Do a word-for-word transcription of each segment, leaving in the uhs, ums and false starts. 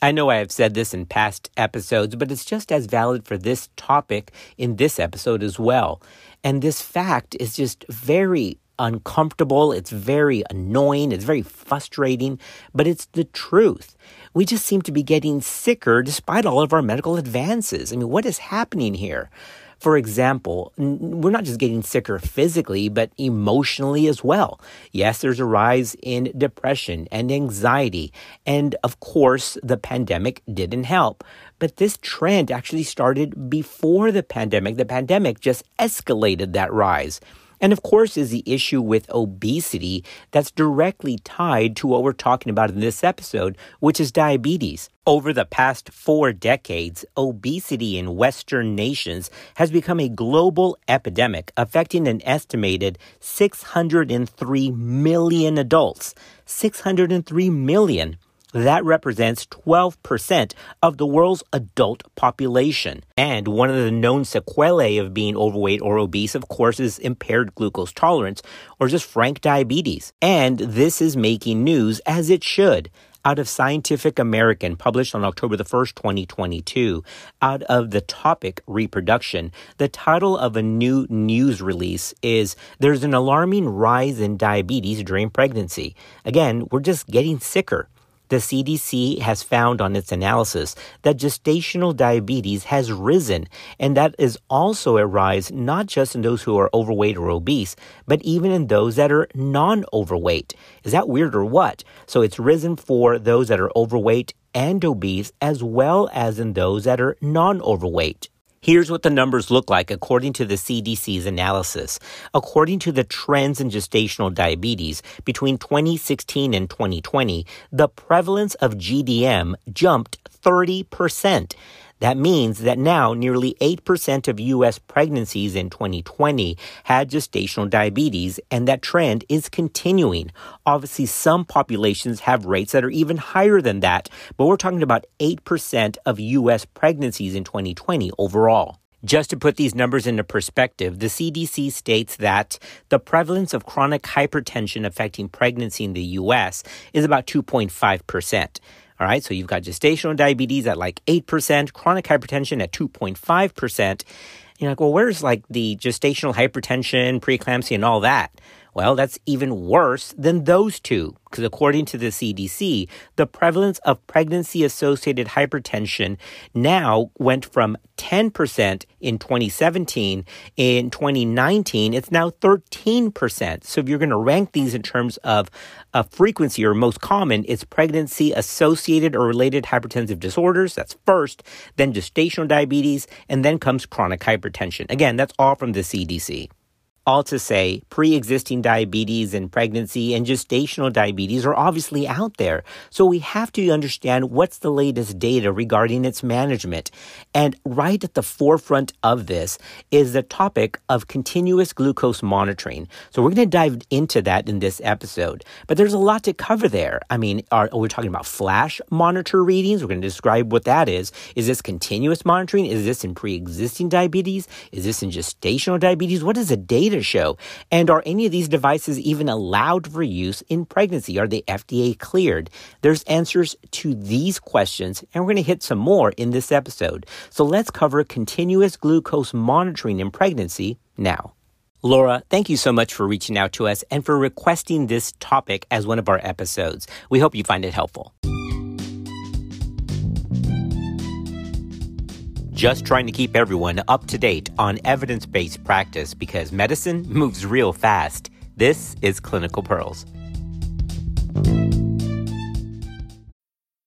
I know I have said this in past episodes, but it's just as valid for this topic in this episode as well. And this fact is just very uncomfortable. It's very annoying. It's very frustrating, but it's the truth. We just seem to be getting sicker despite all of our medical advances. I mean, what is happening here? For example, we're not just getting sicker physically, but emotionally as well. Yes, there's a rise in depression and anxiety. And of course, the pandemic didn't help. But this trend actually started before the pandemic. The pandemic just escalated that rise. And of course, is the issue with obesity that's directly tied to what we're talking about in this episode, which is diabetes. Over the past four decades, obesity in Western nations has become a global epidemic affecting an estimated six hundred three million adults. six hundred three million. That represents twelve percent of the world's adult population. And one of the known sequelae of being overweight or obese, of course, is impaired glucose tolerance or just frank diabetes. And this is making news, as it should. Out of Scientific American, published on October the first, twenty twenty-two, out of the topic reproduction, the title of a new news release is "There's an Alarming Rise in Diabetes During Pregnancy." Again, we're just getting sicker. The C D C has found on its analysis that gestational diabetes has risen, and that is also a rise not just in those who are overweight or obese, but even in those that are non-overweight. Is that weird or what? So it's risen for those that are overweight and obese, as well as in those that are non-overweight. Here's what the numbers look like according to the C D C's analysis. According to the trends in gestational diabetes, between twenty sixteen and twenty twenty, the prevalence of G D M jumped thirty percent. That means that now nearly eight percent of U S pregnancies in twenty twenty had gestational diabetes, and that trend is continuing. Obviously, some populations have rates that are even higher than that, but we're talking about eight percent of U S pregnancies in twenty twenty overall. Just to put these numbers into perspective, the C D C states that the prevalence of chronic hypertension affecting pregnancy in the U S is about two point five percent. All right, so you've got gestational diabetes at like eight percent, chronic hypertension at two point five percent. You're like, well, where's like the gestational hypertension, preeclampsia, and all that? Well, that's even worse than those two, because according to the C D C, the prevalence of pregnancy-associated hypertension now went from ten percent in twenty seventeen. In twenty nineteen, it's now thirteen percent. So if you're going to rank these in terms of uh, frequency or most common, it's pregnancy-associated or related hypertensive disorders. That's first, then gestational diabetes, and then comes chronic hypertension. Again, that's all from the C D C. All to say, pre-existing diabetes and pregnancy and gestational diabetes are obviously out there. So we have to understand what's the latest data regarding its management. And right at the forefront of this is the topic of continuous glucose monitoring. So we're going to dive into that in this episode. But there's a lot to cover there. I mean, are, are we talking about flash monitor readings? We're going to describe what that is. Is this continuous monitoring? Is this in pre-existing diabetes? Is this in gestational diabetes? What is the data show? And are any of these devices even allowed for use in pregnancy? Are they F D A cleared? There's answers to these questions, and we're going to hit some more in this episode. So let's cover continuous glucose monitoring in pregnancy now. Laura, thank you so much for reaching out to us and for requesting this topic as one of our episodes. We hope you find it helpful. Just trying to keep everyone up to date on evidence-based practice because medicine moves real fast. This is Clinical Pearls.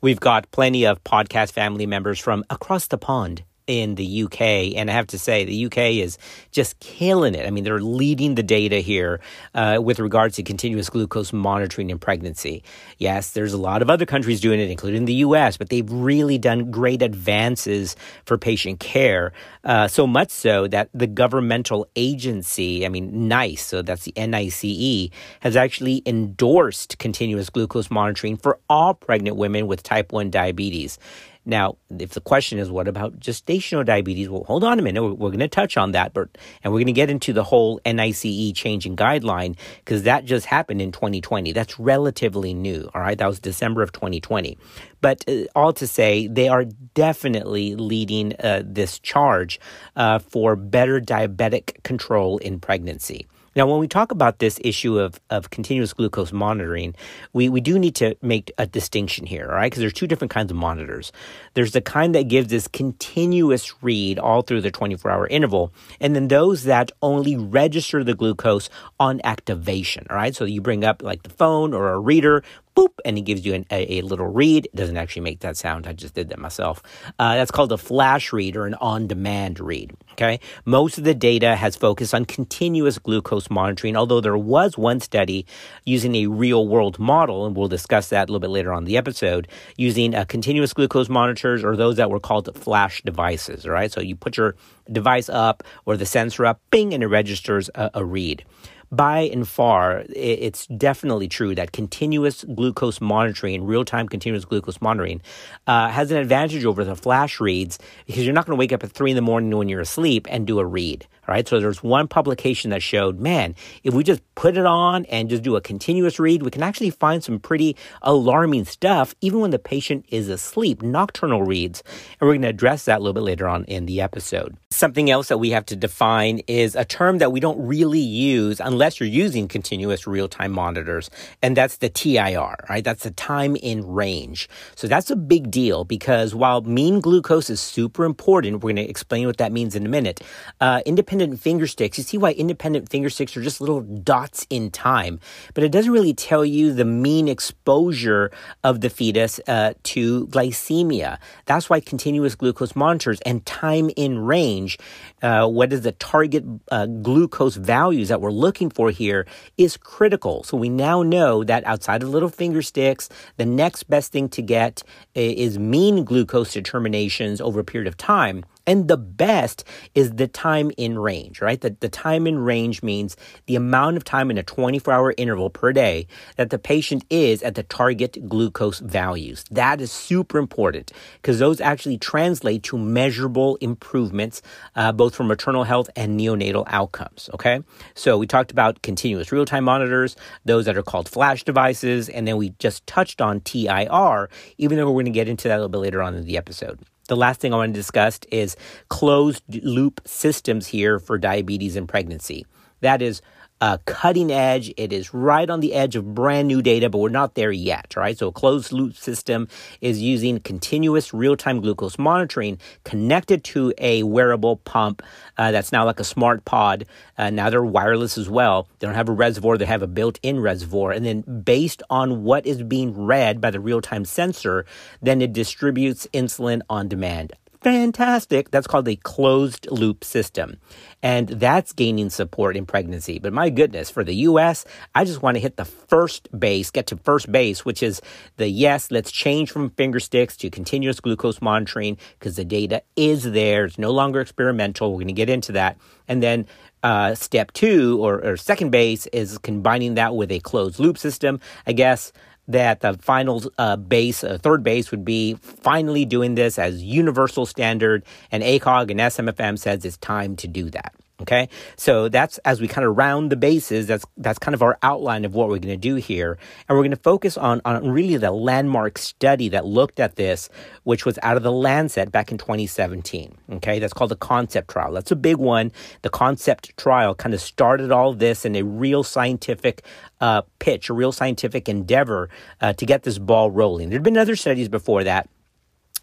We've got plenty of podcast family members from across the pond in the U K. And I have to say, the U K is just killing it. I mean, they're leading the data here uh, with regards to continuous glucose monitoring in pregnancy. Yes, there's a lot of other countries doing it, including the U S, but they've really done great advances for patient care, uh, so much so that the governmental agency, I mean, NICE, so that's the N I C E, has actually endorsed continuous glucose monitoring for all pregnant women with type one diabetes. Now, if the question is, what about gestational diabetes? Well, hold on a minute. We're, we're going to touch on that, but and we're going to get into the whole NICE change in guideline because that just happened in twenty twenty. That's relatively new, all right? That was December of twenty twenty. But uh, all to say, they are definitely leading uh, this charge uh, for better diabetic control in pregnancy. Now, when we talk about this issue of, of continuous glucose monitoring, we, we do need to make a distinction here, all right? Because there's two different kinds of monitors. There's the kind that gives this continuous read all through the twenty-four hour interval, and then those that only register the glucose on activation, all right? So you bring up like the phone or a reader, boop, and it gives you an, a, a little read. It doesn't actually make that sound. I just did that myself. Uh, that's called a flash read or an on-demand read, okay? Most of the data has focused on continuous glucose monitoring, although there was one study using a real-world model, and we'll discuss that a little bit later on in the episode, using uh, continuous glucose monitors or those that were called flash devices, all right? So you put your device up or the sensor up, bing, and it registers a, a read. By and far, it's definitely true that continuous glucose monitoring, real-time continuous glucose monitoring, uh, has an advantage over the flash reads because you're not going to wake up at three in the morning when you're asleep and do a read. All right, so there's one publication that showed, man, if we just put it on and just do a continuous read, we can actually find some pretty alarming stuff, even when the patient is asleep, nocturnal reads. And we're going to address that a little bit later on in the episode. Something else that we have to define is a term that we don't really use unless you're using continuous real-time monitors, and that's the T I R, right? That's the time in range. So that's a big deal because while mean glucose is super important, we're going to explain what that means in a minute, uh, independent Independent finger sticks, you see why independent finger sticks are just little dots in time, but it doesn't really tell you the mean exposure of the fetus uh, to glycemia. That's why continuous glucose monitors and time in range, uh, what is the target uh, glucose values that we're looking for here, is critical. So we now know that outside of little finger sticks, the next best thing to get is mean glucose determinations over a period of time. And the best is the time in range, right? The, the time in range means the amount of time in a twenty-four hour interval per day that the patient is at the target glucose values. That is super important because those actually translate to measurable improvements, uh, both for maternal health and neonatal outcomes, okay? So we talked about continuous real-time monitors, those that are called flash devices, and then we just touched on T I R, even though we're going to get into that a little bit later on in the episode. The last thing I want to discuss is closed-loop systems here for diabetes and pregnancy. That is uh, cutting edge. It is right on the edge of brand new data, but we're not there yet, right? So a closed-loop system is using continuous real-time glucose monitoring connected to a wearable pump uh, that's now like a smart pod. Uh, now they're wireless as well. They don't have a reservoir. They have a built-in reservoir. And then based on what is being read by the real-time sensor, then it distributes insulin on demand. Fantastic. That's called a closed loop system. And that's gaining support in pregnancy. But my goodness, for the U S, I just want to hit the first base, get to first base, which is the yes, let's change from finger sticks to continuous glucose monitoring because the data is there. It's no longer experimental. We're going to get into that. And then Uh, step two or, or second base is combining that with a closed loop system. I guess that the final uh, base, uh, third base would be finally doing this as universal standard, and ACOG and S M F M says it's time to do that. Okay, so that's as we kind of round the bases, that's that's kind of our outline of what we're going to do here. And we're going to focus on, on really the landmark study that looked at this, which was out of the Lancet back in twenty seventeen. Okay, that's called the CONCEPTT trial. That's a big one. The CONCEPTT trial kind of started all this in a real scientific uh, pitch, a real scientific endeavor uh, to get this ball rolling. There had been other studies before that.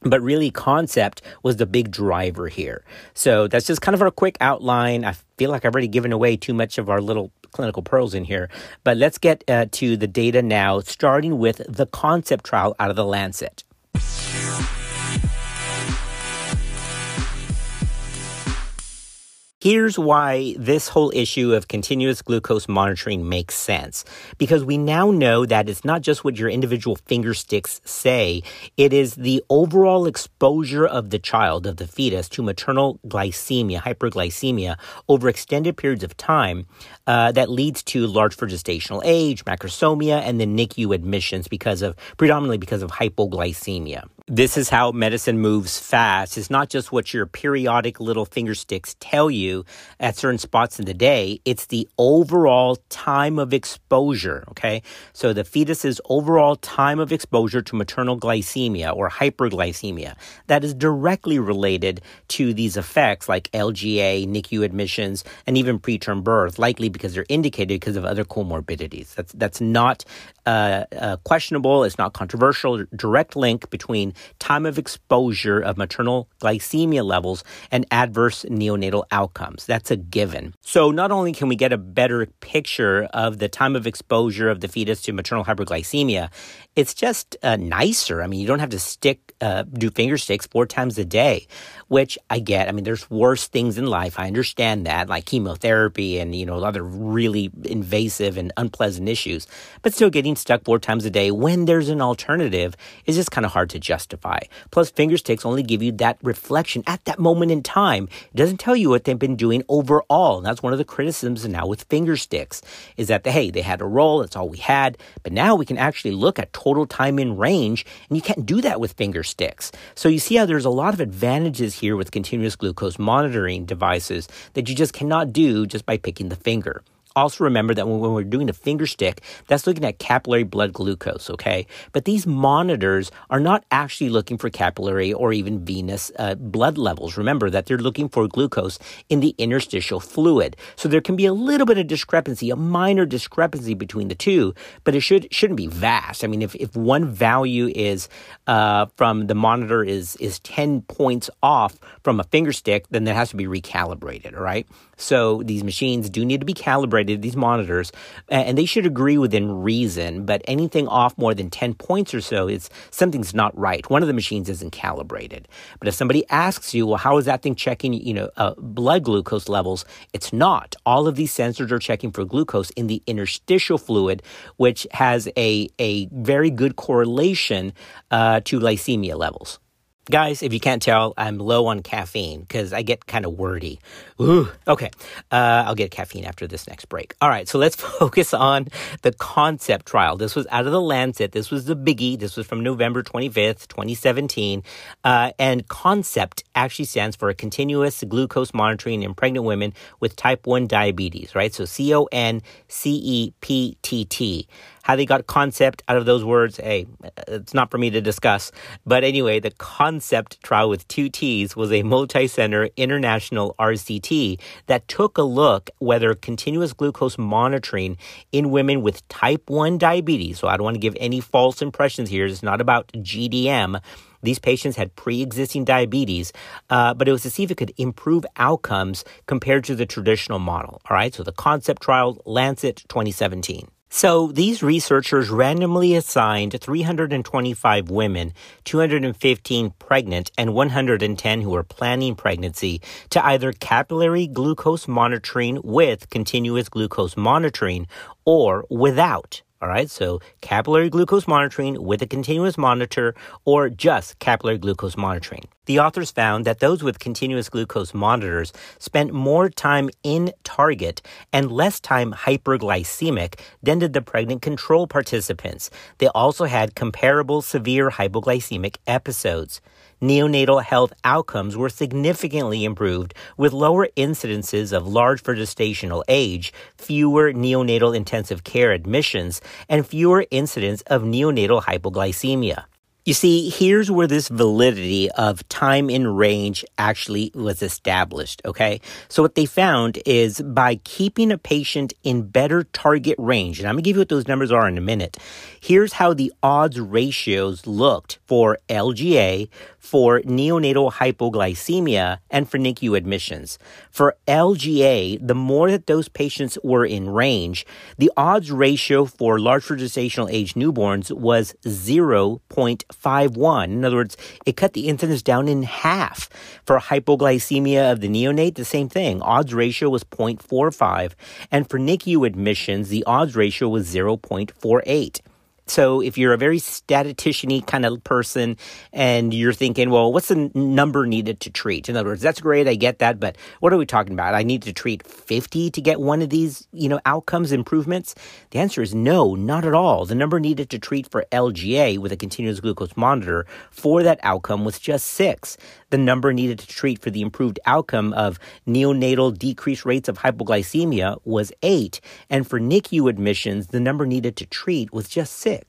But really, CONCEPTT was the big driver here. So that's just kind of our quick outline. I feel like I've already given away too much of our little clinical pearls in here. But let's get uh, to the data now, starting with the CONCEPTT trial out of the Lancet. Here's why this whole issue of continuous glucose monitoring makes sense, because we now know that it's not just what your individual finger sticks say, it is the overall exposure of the child, of the fetus, to maternal glycemia, hyperglycemia, over extended periods of time uh, that leads to large for gestational age, macrosomia, and the N I C U admissions because of, predominantly because of hypoglycemia. This is how medicine moves fast. It's not just what your periodic little finger sticks tell you at certain spots in the day. It's the overall time of exposure, okay? So the fetus's overall time of exposure to maternal glycemia or hyperglycemia that is directly related to these effects like L G A, N I C U admissions, and even preterm birth, likely because they're indicated because of other comorbidities. That's, that's not uh, uh, questionable. It's not controversial. Direct link between time of exposure of maternal glycemia levels and adverse neonatal outcomes. That's a given. So not only can we get a better picture of the time of exposure of the fetus to maternal hyperglycemia, it's just uh, nicer. I mean, you don't have to stick, uh, do finger sticks four times a day, which I get. I mean, there's worse things in life. I understand that, like chemotherapy and, you know, other really invasive and unpleasant issues, but still getting stuck four times a day when there's an alternative is just kind of hard to justify. Plus, finger sticks only give you that reflection at that moment in time. It doesn't tell you what they've been doing overall. And that's one of the criticisms now with finger sticks is that, they, hey, they had a role. That's all we had. But now we can actually look at total time in range, and you can't do that with finger sticks. So you see how there's a lot of advantages here with continuous glucose monitoring devices that you just cannot do just by picking the finger. Also remember that when we're doing a finger stick, that's looking at capillary blood glucose, okay? But these monitors are not actually looking for capillary or even venous uh, blood levels. Remember that they're looking for glucose in the interstitial fluid. So there can be a little bit of discrepancy, a minor discrepancy between the two, but it should, shouldn't be vast. I mean, if, if one value is uh, from the monitor is, is ten points off from a finger stick, then that has to be recalibrated, all right? So these machines do need to be calibrated, these monitors, and they should agree within reason, but anything off more than ten points or so, it's something's not right. One of the machines isn't calibrated. But if somebody asks you, well, how is that thing checking, you know, uh, blood glucose levels? It's not. All of these sensors are checking for glucose in the interstitial fluid, which has a, a very good correlation uh, to glycemia levels. Guys, if you can't tell, I'm low on caffeine because I get kind of wordy. Ooh, okay, uh, I'll get caffeine after this next break. All right, so let's focus on the CONCEPTT trial. This was out of the Lancet. This was the biggie. This was from November twenty-fifth, twenty seventeen. Uh, and CONCEPTT actually stands for Continuous Glucose Monitoring in Pregnant Women with Type one Diabetes, right? So C O N C E P T T. How they got CONCEPTT out of those words, hey, it's not for me to discuss. But anyway, the CONCEPTT trial with two T's was a multi-center international R C T that took a look whether continuous glucose monitoring in women with type one diabetes, so I don't want to give any false impressions here, it's not about G D M. These patients had pre-existing diabetes, uh, but it was to see if it could improve outcomes compared to the traditional model, all right? So the CONCEPTT trial, Lancet twenty seventeen. So these researchers randomly assigned three hundred twenty-five women, two hundred fifteen pregnant, and one hundred ten who were planning pregnancy to either capillary glucose monitoring with continuous glucose monitoring or without. All right, so capillary glucose monitoring with a continuous monitor or just capillary glucose monitoring. The authors found that those with continuous glucose monitors spent more time in target and less time hyperglycemic than did the pregnant control participants. They also had comparable severe hypoglycemic episodes. Neonatal health outcomes were significantly improved with lower incidences of large for gestational age, fewer neonatal intensive care admissions, and fewer incidents of neonatal hypoglycemia. You see, here's where this validity of time in range actually was established, okay? So what they found is by keeping a patient in better target range, and I'm going to give you what those numbers are in a minute, here's how the odds ratios looked for L G A, for neonatal hypoglycemia, and for N I C U admissions. For L G A, the more that those patients were in range, the odds ratio for large for gestational age newborns was zero point five. zero point five one. In other words, it cut the incidence down in half. For hypoglycemia of the neonate, the same thing. Odds ratio was zero point four five. And for N I C U admissions, the odds ratio was zero point four eight. So if you're a very statistician-y kind of person and you're thinking, well, what's the number needed to treat? In other words, that's great. I get that. But what are we talking about? I need to treat fifty to get one of these, you know, outcomes improvements? The answer is no, not at all. The number needed to treat for L G A with a continuous glucose monitor for that outcome was just six. The number needed to treat for the improved outcome of neonatal decreased rates of hypoglycemia was eight. And for N I C U admissions, the number needed to treat was just six.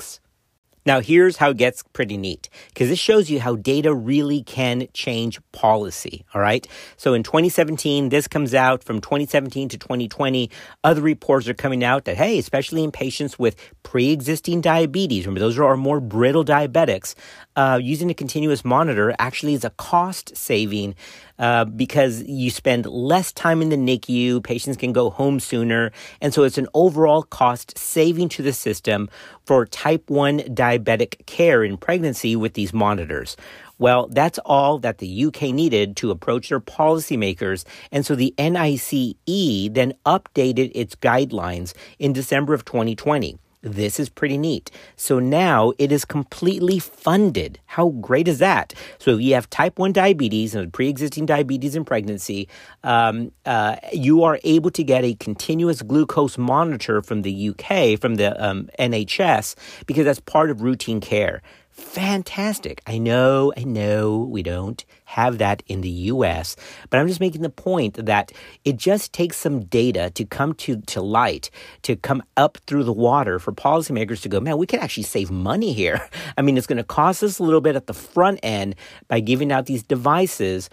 Now, here's how it gets pretty neat, because this shows you how data really can change policy, all right? So in twenty seventeen, this comes out. From twenty seventeen to twenty twenty, other reports are coming out that, hey, especially in patients with pre-existing diabetes, remember, those are our more brittle diabetics, uh, using a continuous monitor actually is a cost saving uh, because you spend less time in the N I C U, patients can go home sooner, and so it's an overall cost saving to the system for type one diabetes. diabetic care in pregnancy with these monitors. Well, that's all that the U K needed to approach their policymakers, and so the NICE then updated its guidelines in December of twenty twenty. This is pretty neat. So now it is completely funded. How great is that? So if you have type one diabetes and pre-existing diabetes in pregnancy, um, uh, you are able to get a continuous glucose monitor from the U K, from the um, N H S, because that's part of routine care. Fantastic. I know, I know we don't have that in the U S, but I'm just making the point that it just takes some data to come to, to light, to come up through the water for policymakers to go, man, we could actually save money here. I mean, it's going to cost us a little bit at the front end by giving out these devices,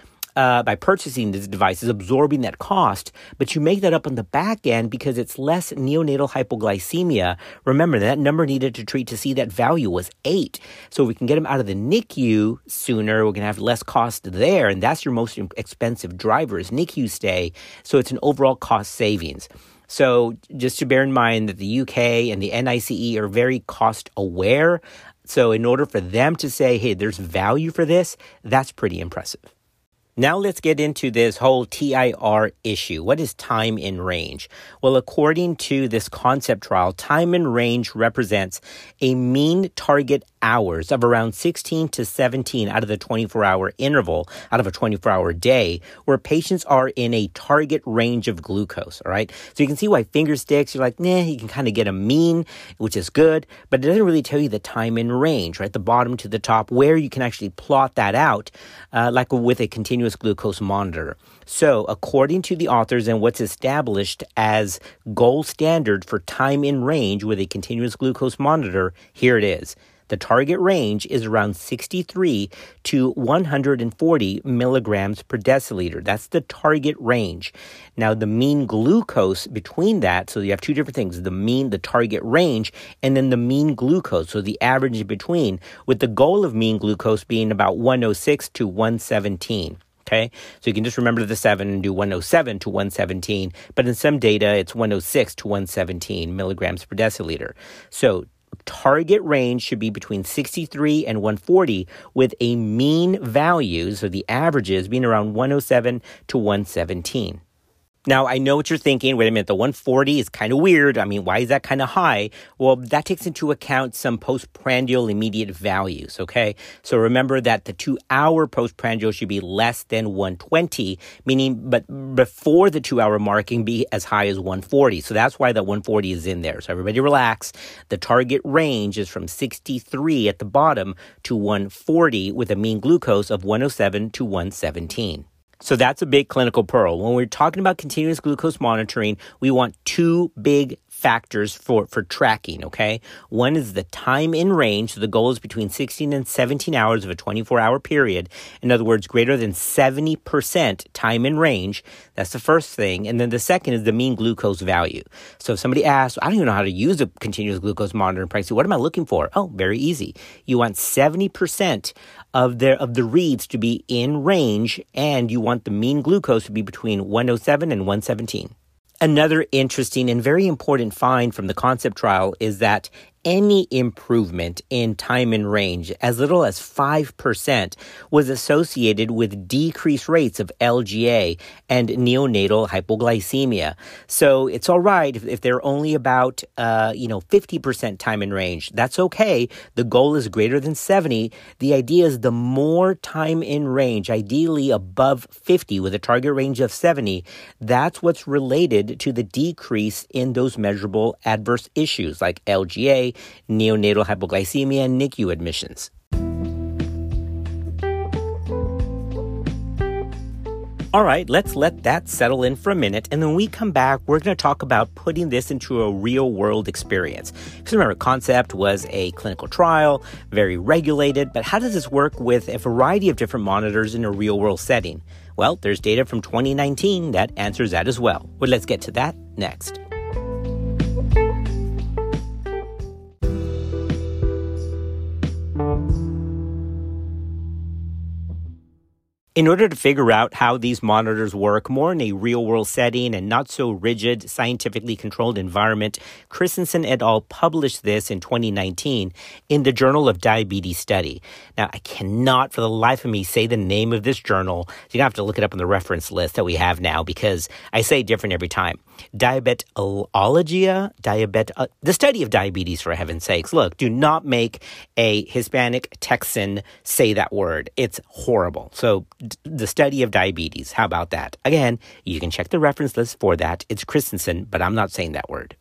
Uh, by purchasing these devices, absorbing that cost, but you make that up on the back end because it's less neonatal hypoglycemia. Remember, that number needed to treat to see that value was eight. So if we can get them out of the N I C U sooner, we're going to have less cost there, and that's your most expensive driver is N I C U stay. So it's an overall cost savings. So just to bear in mind that the U K and the NICE are very cost aware. So in order for them to say, hey, there's value for this, that's pretty impressive. Now let's get into this whole T I R issue. What is time in range? Well, according to this CONCEPTT trial, time in range represents a mean target hours of around sixteen to seventeen out of the twenty-four hour interval, out of a twenty-four hour day, where patients are in a target range of glucose, all right? So you can see why finger sticks, you're like, nah, you can kind of get a mean, which is good, but it doesn't really tell you the time in range, right? The bottom to the top, where you can actually plot that out, uh, like with a continuous glucose monitor. So according to the authors and what's established as gold standard for time in range with a continuous glucose monitor, here it is. The target range is around sixty-three to one hundred forty milligrams per deciliter. That's the target range. Now, the mean glucose between that, so you have two different things, the mean, the target range, and then the mean glucose, so the average in between, with the goal of mean glucose being about one oh six to one seventeen. Okay, so you can just remember the seven and do one oh seven to one seventeen, but in some data, it's one oh six to one seventeen milligrams per deciliter. So target range should be between sixty-three and one forty with a mean value, so the averages being around one oh seven to one seventeen. Now, I know what you're thinking. Wait a minute, the one forty is kind of weird. I mean, why is that kind of high? Well, that takes into account some postprandial immediate values, okay? So remember that the two-hour postprandial should be less than one twenty, meaning but before the two-hour mark can be as high as one forty. So that's why that one forty is in there. So everybody relax. The target range is from sixty-three at the bottom to one forty with a mean glucose of one oh seven to one seventeen. So that's a big clinical pearl. When we're talking about continuous glucose monitoring, we want two big factors for, for tracking, okay? One is the time in range. So the goal is between sixteen and seventeen hours of a twenty-four hour period. In other words, greater than seventy percent time in range. That's the first thing. And then the second is the mean glucose value. So if somebody asks, I don't even know how to use a continuous glucose monitor in pregnancy, what am I looking for? Oh, very easy. You want seventy percent of the, of the reads to be in range, and you want the mean glucose to be between one oh seven and one seventeen. Another interesting and very important find from the CONCEPTT trial is that any improvement in time in range, as little as five percent, was associated with decreased rates of L G A and neonatal hypoglycemia. So it's all right if, if they're only about, uh, you know, fifty percent time in range. That's okay. The goal is greater than seventy. The idea is the more time in range, ideally above fifty with a target range of seventy, that's what's related to the decrease in those measurable adverse issues like L G A, neonatal hypoglycemia, and NICU admissions. All right, let's let that settle in for a minute. And then when we come back, we're going to talk about putting this into a real world experience. Because remember, CONCEPTT was a clinical trial, very regulated. But how does this work with a variety of different monitors in a real world setting? Well, there's data from twenty nineteen that answers that as well. But let's get to that next. In order to figure out how these monitors work more in a real-world setting and not so rigid, scientifically controlled environment, Christensen et al. Published this in twenty nineteen in the Journal of Diabetes Study. Now, I cannot for the life of me say the name of this journal. You're going to have to look it up in the reference list that we have now because I say it different every time. Diabetologia, diabet, uh, the study of diabetes, for heaven's sakes. Look, do not make a Hispanic Texan say that word. It's horrible. So the study of diabetes. How about that? Again, you can check the reference list for that. It's Christensen, but I'm not saying that word.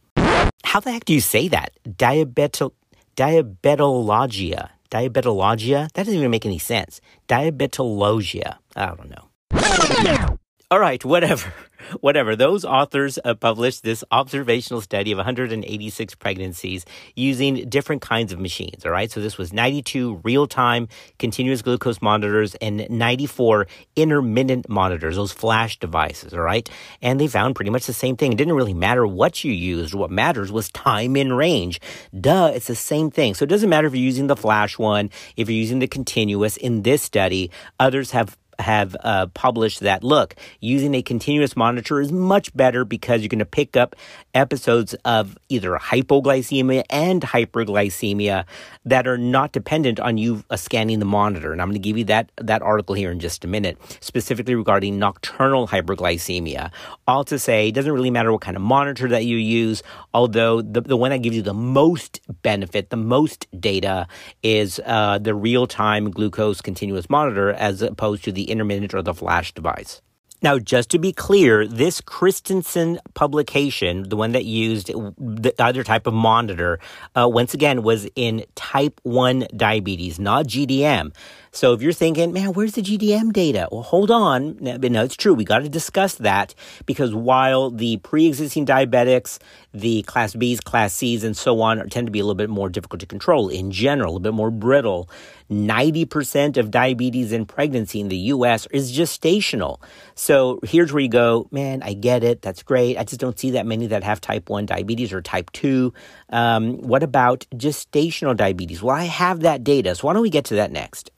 How the heck do you say that? Diabeto- diabetologia. Diabetologia? That doesn't even make any sense. Diabetologia. I don't know. All right, whatever. Whatever. Those authors uh, published this observational study of one hundred eighty-six pregnancies using different kinds of machines, all right? So this was ninety-two real-time continuous glucose monitors and ninety-four intermittent monitors, those flash devices, all right? And they found pretty much the same thing. It didn't really matter what you used. What matters was time in range. Duh, it's the same thing. So it doesn't matter if you're using the flash one, if you're using the continuous. In this study, others have have uh, published that, look, using a continuous monitor is much better because you're going to pick up episodes of either hypoglycemia and hyperglycemia that are not dependent on you uh, scanning the monitor. And I'm going to give you that, that article here in just a minute, specifically regarding nocturnal hyperglycemia. All to say, it doesn't really matter what kind of monitor that you use, although the, the one that gives you the most benefit, the most data, is uh, the real-time glucose continuous monitor as opposed to the intermittent or the flash device. Now, just to be clear, this Christensen publication, the one that used the other type of monitor, uh, once again, was in type one diabetes, not G D M. So if you're thinking, man, where's the G D M data? Well, hold on. No, no it's true. We got to discuss that because while the pre-existing diabetics, the class Bs, class Cs, and so on are, tend to be a little bit more difficult to control in general, a bit more brittle, ninety percent of diabetes in pregnancy in the U S is gestational. So here's where you go, man, I get it. That's great. I just don't see that many that have type one diabetes or type two. Um, what about gestational diabetes? Well, I have that data. So why don't we get to that next?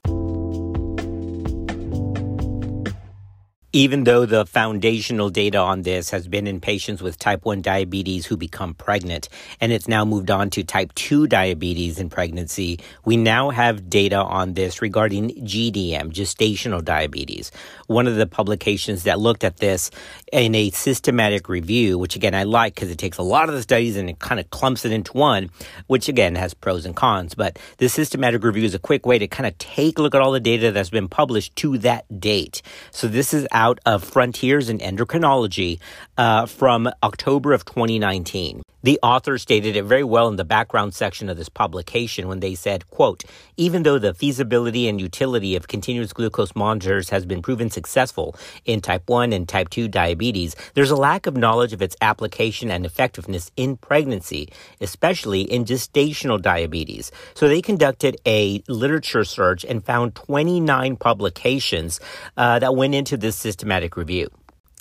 Even though the foundational data on this has been in patients with type one diabetes who become pregnant, and it's now moved on to type two diabetes in pregnancy, we now have data on this regarding G D M, gestational diabetes. One of the publications that looked at this in a systematic review, which again I like because it takes a lot of the studies and it kind of clumps it into one, which again has pros and cons, but this systematic review is a quick way to kind of take a look at all the data that's been published to that date. So this is out of Frontiers in Endocrinology uh, from October of twenty nineteen. The author stated it very well in the background section of this publication when they said, quote, even though the feasibility and utility of continuous glucose monitors has been proven successful in type one and type two diabetes, there's a lack of knowledge of its application and effectiveness in pregnancy, especially in gestational diabetes. So they conducted a literature search and found twenty-nine publications uh, that went into this systematic review.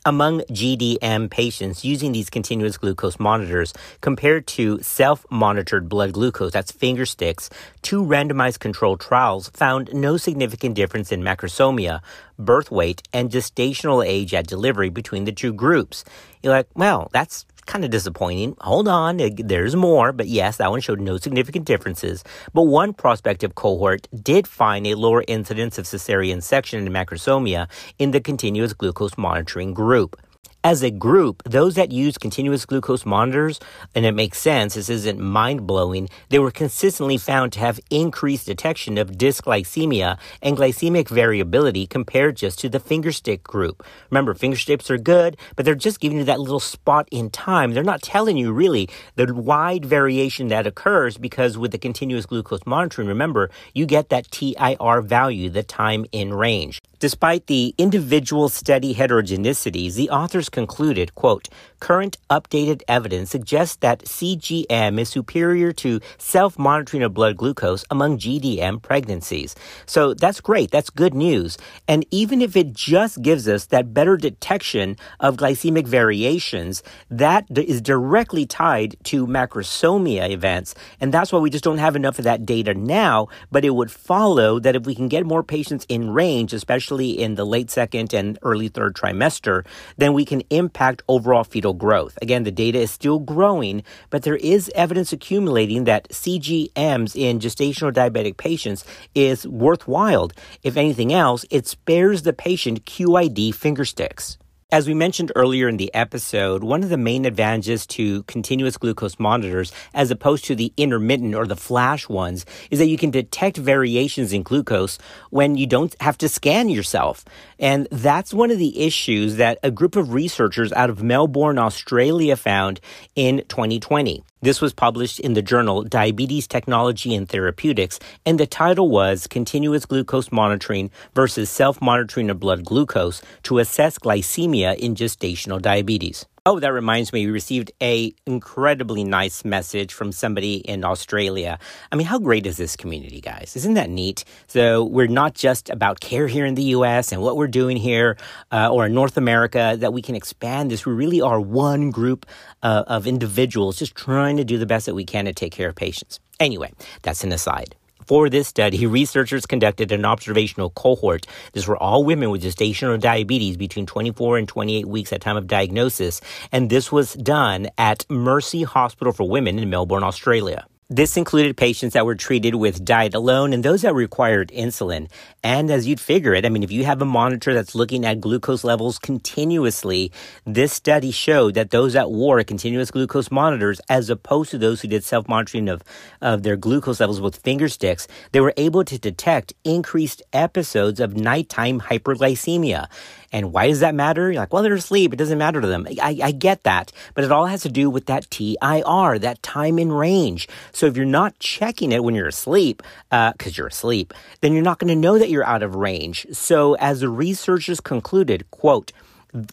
Among G D M patients using these continuous glucose monitors compared to self-monitored blood glucose, that's finger sticks, two randomized controlled trials found no significant difference in macrosomia, birth weight, and gestational age at delivery between the two groups. You're like, well, that's kind of disappointing. Hold on, there's more. But yes, that one showed no significant differences. But one prospective cohort did find a lower incidence of cesarean section and macrosomia in the continuous glucose monitoring group. As a group, those that use continuous glucose monitors, and it makes sense, this isn't mind-blowing, they were consistently found to have increased detection of dysglycemia and glycemic variability compared just to the fingerstick group. Remember, fingersticks are good, but they're just giving you that little spot in time. They're not telling you, really, the wide variation that occurs, because with the continuous glucose monitoring, remember, you get that T I R value, the time in range. Despite the individual study heterogeneities, the authors concluded, quote, current updated evidence suggests that C G M is superior to self-monitoring of blood glucose among G D M pregnancies. So that's great. That's good news. And even if it just gives us that better detection of glycemic variations, that is directly tied to macrosomia events. And that's why we just don't have enough of that data now. But it would follow that if we can get more patients in range, especially in the late second and early third trimester, then we can impact overall fetal growth. Again, the data is still growing, but there is evidence accumulating that C G Ms in gestational diabetic patients is worthwhile. If anything else, it spares the patient Q I D fingersticks. As we mentioned earlier in the episode, one of the main advantages to continuous glucose monitors, as opposed to the intermittent or the flash ones, is that you can detect variations in glucose when you don't have to scan yourself. And that's one of the issues that a group of researchers out of Melbourne, Australia found in twenty twenty. This was published in the journal Diabetes Technology and Therapeutics, and the title was Continuous Glucose Monitoring versus Self-Monitoring of Blood Glucose to Assess Glycemia in Gestational Diabetes. Oh, that reminds me, we received a incredibly nice message from somebody in Australia. I mean, how great is this community, guys? Isn't that neat? So we're not just about care here in the U S and what we're doing here uh, or in North America, that we can expand this. We really are one group uh, of individuals just trying to do the best that we can to take care of patients. Anyway, that's an aside. For this study, researchers conducted an observational cohort. These were all women with gestational diabetes between twenty-four and twenty-eight weeks at time of diagnosis, and this was done at Mercy Hospital for Women in Melbourne, Australia. This included patients that were treated with diet alone and those that required insulin. And as you'd figure it, I mean, if you have a monitor that's looking at glucose levels continuously, this study showed that those that wore continuous glucose monitors, as opposed to those who did self-monitoring of, of their glucose levels with finger sticks, they were able to detect increased episodes of nighttime hyperglycemia. And why does that matter? You're like, well, they're asleep. It doesn't matter to them. I, I get that. But it all has to do with that T I R, that time in range. So if you're not checking it when you're asleep, because uh, you're asleep, then you're not going to know that you're out of range. So as the researchers concluded, quote,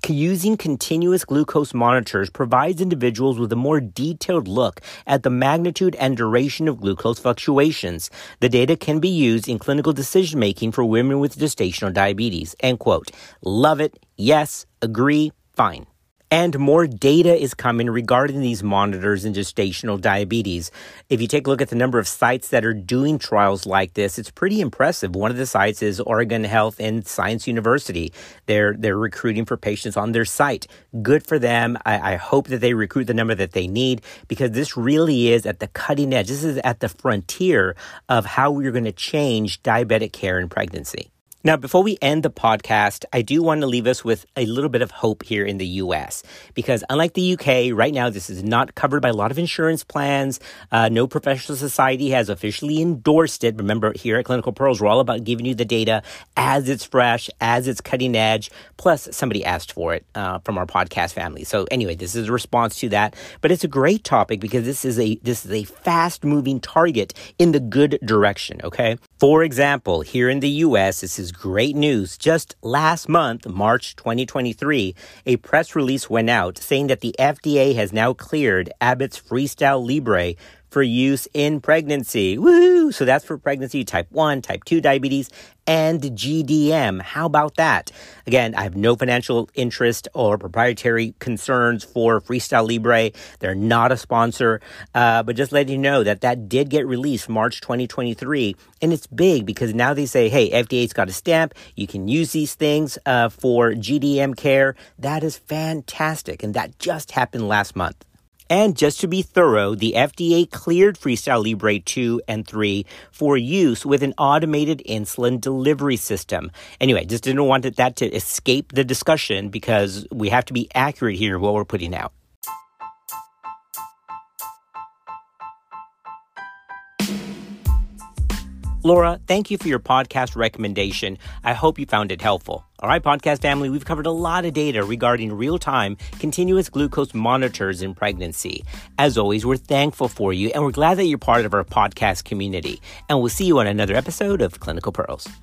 using continuous glucose monitors provides individuals with a more detailed look at the magnitude and duration of glucose fluctuations. The data can be used in clinical decision-making for women with gestational diabetes, end quote. Love it. Yes. Agree. Fine. And more data is coming regarding these monitors in gestational diabetes. If you take a look at the number of sites that are doing trials like this, it's pretty impressive. One of the sites is Oregon Health and Science University. They're they're recruiting for patients on their site. Good for them. I, I hope that they recruit the number that they need, because this really is at the cutting edge. This is at the frontier of how we're going to change diabetic care in pregnancy. Now, before we end the podcast, I do want to leave us with a little bit of hope here in the U S, because unlike the U K, right now, this is not covered by a lot of insurance plans. Uh, no professional society has officially endorsed it. Remember, here at Clinical Pearls, we're all about giving you the data as it's fresh, as it's cutting edge. Plus, somebody asked for it uh, from our podcast family. So anyway, this is a response to that. But it's a great topic, because this is a this is a fast-moving target in the good direction, okay? For example, here in the U S, this is great news. Just last month, March twenty twenty-three, a press release went out saying that the F D A has now cleared Abbott's Freestyle Libre for use in pregnancy. Woo! So that's for pregnancy, type one, type two diabetes, and G D M. How about that? Again, I have no financial interest or proprietary concerns for Freestyle Libre. They're not a sponsor, uh, but just letting you know that that did get released March twenty twenty-three, and it's big because now they say, hey, F D A's got a stamp. You can use these things uh, for G D M care. That is fantastic, and that just happened last month. And just to be thorough, the F D A cleared Freestyle Libre two and three for use with an automated insulin delivery system. Anyway, just didn't want that to escape the discussion because we have to be accurate here in what we're putting out. Laura, thank you for your podcast recommendation. I hope you found it helpful. All right, podcast family, we've covered a lot of data regarding real-time continuous glucose monitors in pregnancy. As always, we're thankful for you, and we're glad that you're part of our podcast community. And we'll see you on another episode of Clinical Pearls.